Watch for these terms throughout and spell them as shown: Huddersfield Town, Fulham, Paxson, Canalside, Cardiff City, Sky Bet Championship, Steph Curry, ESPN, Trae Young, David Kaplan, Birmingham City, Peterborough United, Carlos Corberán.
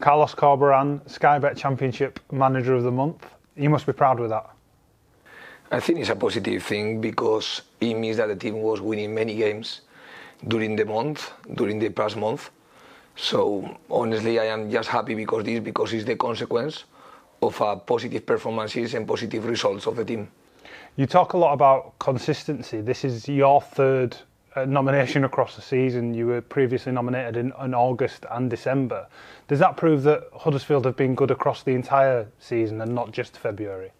Carlos Corberán, Sky Bet Championship Manager of the Month. You must be proud with that. I think it's a positive thing because it means that the team was winning many games during the month, during the past month. So honestly, I am just happy because it's the consequence of positive performances and positive results of the team. You talk a lot about consistency. This is your third nomination across the season. You were previously nominated in August and December. Does that prove that Huddersfield have been good across the entire season and not just February?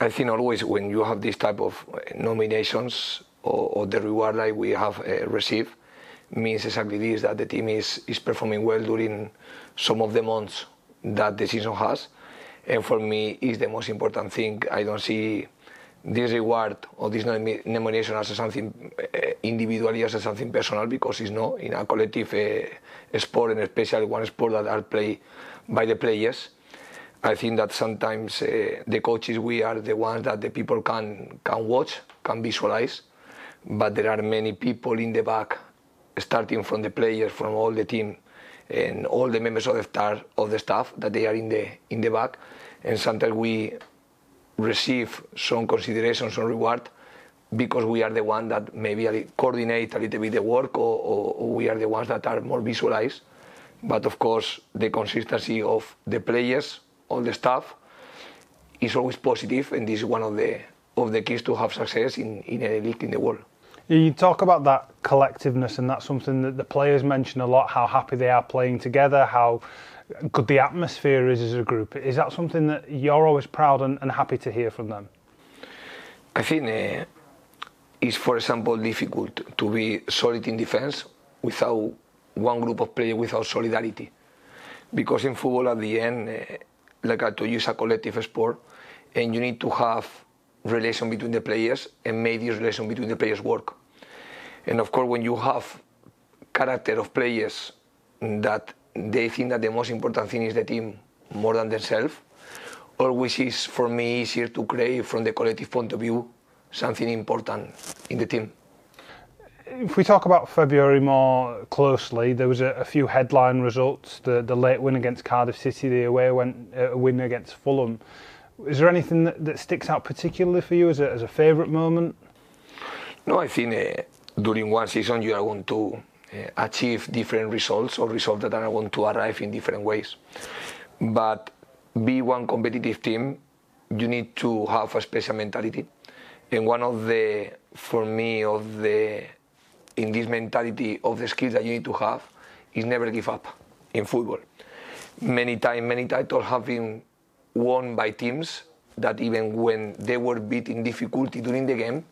I think always when you have this type of nominations or the reward that we have received means exactly this, that the team is performing well during some of the months that the season has. And for me, it's the most important thing. I don't see this reward or this nomination as something individually, as something personal, because it's not in a collective sport, and especially one sport that are played by the players. I think that sometimes the coaches, we are the ones that the people can watch, can visualize, but there are many people in the back, starting from the players, from all the team, and all the members of the staff, that they are in the back, and sometimes we receive some consideration, some reward, because we are the one that maybe coordinate a little bit the work, or we are the ones that are more visualized. But of course, the consistency of the players, all the staff, is always positive, and this is one of the keys to have success in any league in the world. You talk about that collectiveness, and that's something that the players mention a lot, how happy they are playing together, how good the atmosphere is as a group. Is that something that you're always proud and happy to hear from them? I think it's, for example, difficult to be solid in defence without one group of players, without solidarity. Because in football, at the end, like I told you, it's a collective sport, and you need to have relation between the players and make this relation between the players work. And of course, when you have character of players that they think that the most important thing is the team more than themselves, always is, for me, easier to create from the collective point of view something important in the team. If we talk about February more closely, there was a few headline results, the late win against Cardiff City, the away win against Fulham. Is there anything that sticks out particularly for you as a favourite moment? No, I think during one season you are going to achieve different results, or results that are going to arrive in different ways. But be one competitive team, you need to have a special mentality. And one of the, for me, of the, in this mentality of the skills that you need to have is never give up in football. Many titles have been won by teams that even when they were beat in difficulty during the game,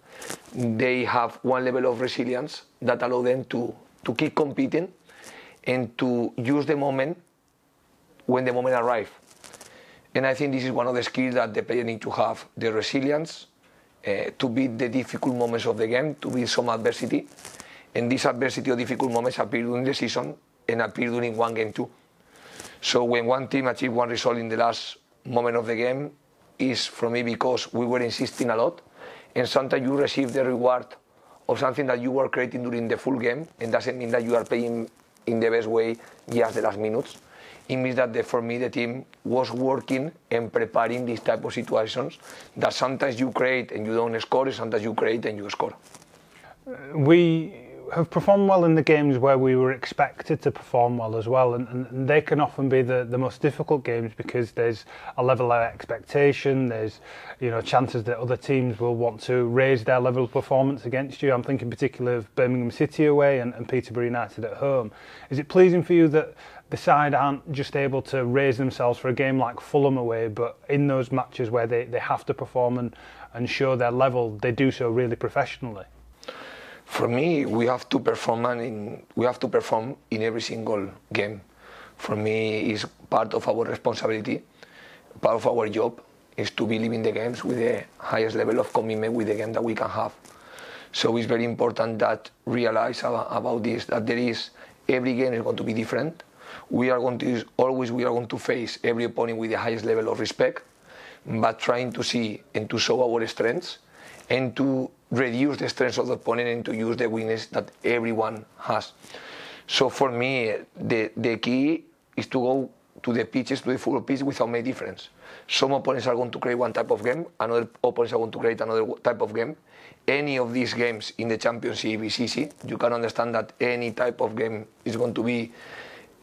they have one level of resilience that allow them to keep competing and to use the moment when the moment arrives. And I think this is one of the skills that the player need to have, the resilience to beat the difficult moments of the game, to beat some adversity. And these adversity or difficult moments appear during the season and appear during one game too. So when one team achieves one result in the last moment of the game, is for me because we were insisting a lot, and sometimes you receive the reward of something that you were creating during the full game, and doesn't mean that you are playing in the best way just the last minutes. It means that for me the team was working and preparing these type of situations that sometimes you create and you don't score, and sometimes you create and you score. We have performed well in the games where we were expected to perform well as well, and they can often be the most difficult games because there's a level of expectation, there's chances that other teams will want to raise their level of performance against you. I'm thinking particularly of Birmingham City away and Peterborough United at home. Is it pleasing for you that the side aren't just able to raise themselves for a game like Fulham away, but in those matches where they have to perform and show their level, they do so really professionally? For me, we have to perform in every single game. For me, it's part of our responsibility, part of our job is to be living the games with the highest level of commitment with the game that we can have. So it's very important that realize about this, that there is, every game is going to be different. We are going to face every opponent with the highest level of respect, but trying to see and to show our strengths and to reduce the strength of the opponent and to use the weakness that everyone has. So for me, the key is to go to the pitches, to the football pitch, without making difference. Some opponents are going to create one type of game, another opponents are going to create another type of game. Any of these games in the Championship is easy. You can understand that any type of game is going to be,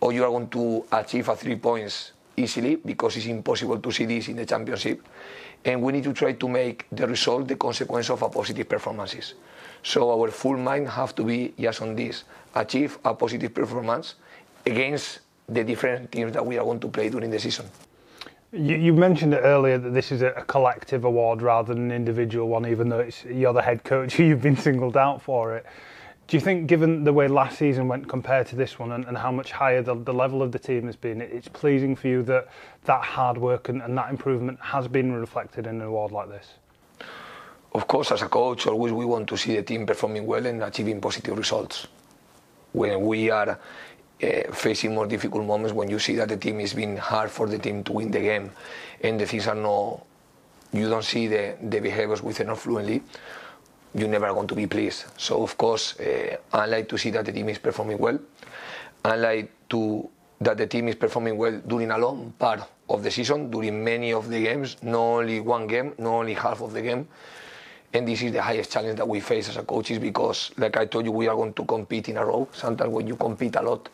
or you are going to achieve a 3 points easily, because it's impossible to see this in the Championship. And we need to try to make the result the consequence of a positive performances. So our full mind have to be just on this, achieve a positive performance against the different teams that we are going to play during the season. You mentioned it earlier that this is a collective award rather than an individual one, even though it's, you're the head coach, you've been singled out for it. Do you think, given the way last season went compared to this one, and how much higher the level of the team has been, it's pleasing for you that that hard work and that improvement has been reflected in an award like this? Of course, as a coach, always we want to see the team performing well and achieving positive results. When we are facing more difficult moments, when you see that the team is being hard for the team to win the game, and the things are not, you don't see the behaviours with enough fluently, you're never going to be pleased. So of course, I like to see that the team is performing well. I like that the team is performing well during a long part of the season, during many of the games, not only one game, not only half of the game. And this is the highest challenge that we face as a coaches, because, like I told you, we are going to compete in a row. Sometimes when you compete a lot,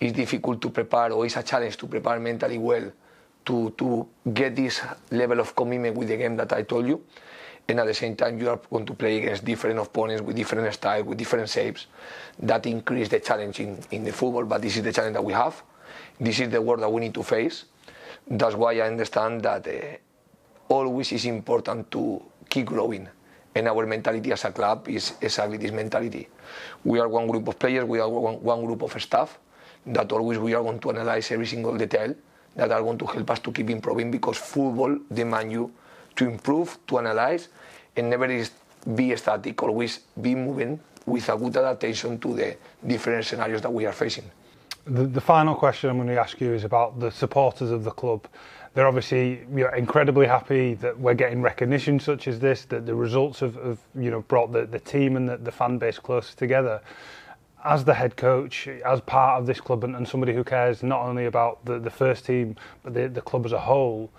it's difficult to prepare, or it's a challenge to prepare mentally well to get this level of commitment with the game that I told you. And at the same time, you are going to play against different opponents with different styles, with different shapes. That increases the challenge in the football, but this is the challenge that we have. This is the world that we need to face. That's why I understand that always it's important to keep growing. And our mentality as a club is exactly this mentality. We are one group of players, we are one group of staff, that always we are going to analyze every single detail that are going to help us to keep improving, because football demands you to improve, to analyse, and never be static, always be moving with a good adaptation to the different scenarios that we are facing. The final question I'm going to ask you is about the supporters of the club. They're obviously incredibly happy that we're getting recognition such as this, that the results have brought the team and the fan base closer together. As the head coach, as part of this club, and somebody who cares not only about the first team, but the club as a whole,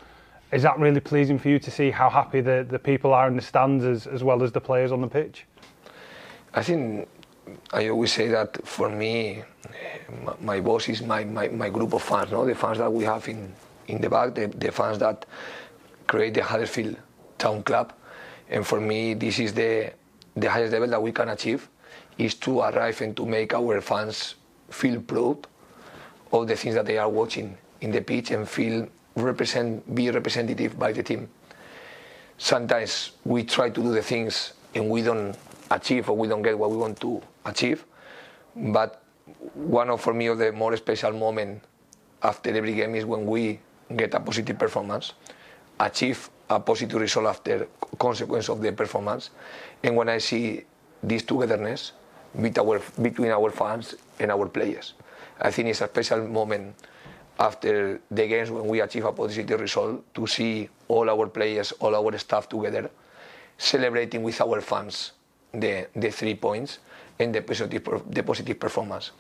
is that really pleasing for you to see how happy the people are in the stands as well as the players on the pitch? I think I always say that for me, my boss is my group of fans, no? The fans that we have in the back, the fans that create the Huddersfield Town Club. And for me, this is the highest level that we can achieve, is to arrive and to make our fans feel proud of the things that they are watching in the pitch and feel be representative by the team. Sometimes we try to do the things and we don't achieve, or we don't get what we want to achieve. But for me the more special moment after every game is when we get a positive performance, achieve a positive result after consequence of the performance, and when I see this togetherness between our fans and our players. I think it's a special moment after the games when we achieve a positive result, to see all our players, all our staff together, celebrating with our fans the 3 points and the positive performance.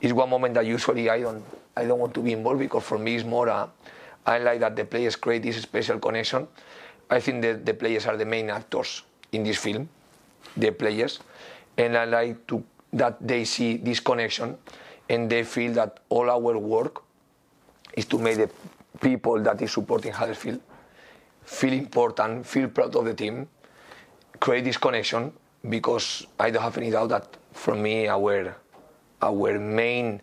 It's one moment that usually I don't want to be involved, because for me it's more I like that the players create this special connection. I think that the players are the main actors in this film, the players, and I like that they see this connection and they feel that all our work is to make the people that is supporting Huddersfield feel important, feel proud of the team, create this connection, because I don't have any doubt that for me our main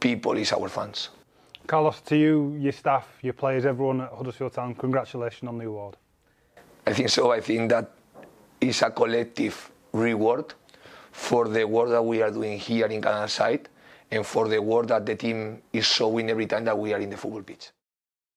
people is our fans. Carlos, to you, your staff, your players, everyone at Huddersfield Town, congratulations on the award. I think so. I think that it's a collective reward for the work that we are doing here in Canalside, and for the work that the team is showing every time that we are in the football pitch.